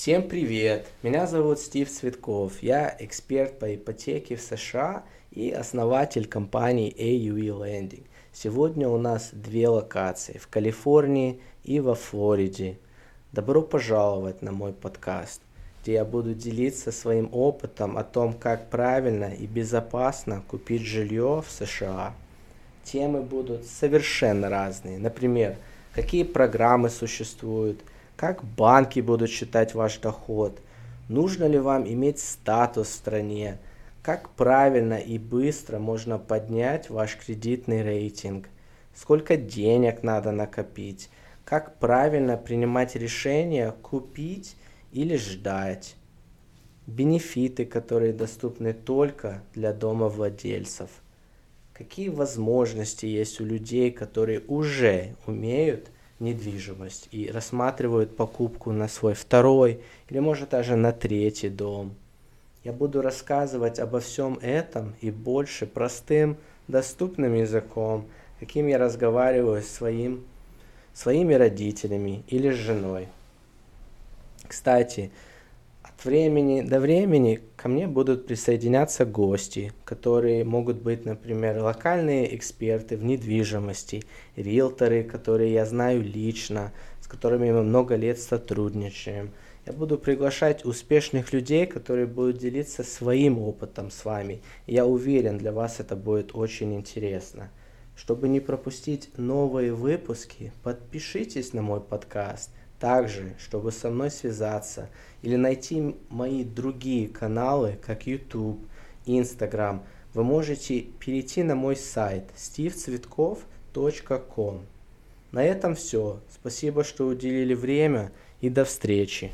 Всем привет! Меня зовут Стив Цветков, я эксперт по ипотеке в США и основатель компании AUE Landing. Сегодня у нас две локации в Калифорнии и во Флориде. Добро пожаловать на мой подкаст, где я буду делиться своим опытом о том, как правильно и безопасно купить жилье в США. Темы будут совершенно разные, например, какие программы существуют, как банки будут считать ваш доход, нужно ли вам иметь статус в стране, как правильно и быстро можно поднять ваш кредитный рейтинг, сколько денег надо накопить, как правильно принимать решение купить или ждать, бенефиты, которые доступны только для домовладельцев, какие возможности есть у людей, которые уже умеют недвижимость и рассматривают покупку на свой второй или, может, даже на третий дом. Я буду рассказывать обо всем этом и больше простым, доступным языком, каким я разговариваю с своими родителями или с женой. Кстати, от времени до времени ко мне будут присоединяться гости, которые могут быть, например, локальные эксперты в недвижимости, риэлторы, которые я знаю лично, с которыми мы много лет сотрудничаем. Я буду приглашать успешных людей, которые будут делиться своим опытом с вами. Я уверен, для вас это будет очень интересно. Чтобы не пропустить новые выпуски, подпишитесь на мой подкаст. Также, чтобы со мной связаться или найти мои другие каналы, как YouTube и Instagram, вы можете перейти на мой сайт stevetsvetkov.com. На этом все. Спасибо, что уделили время, и до встречи.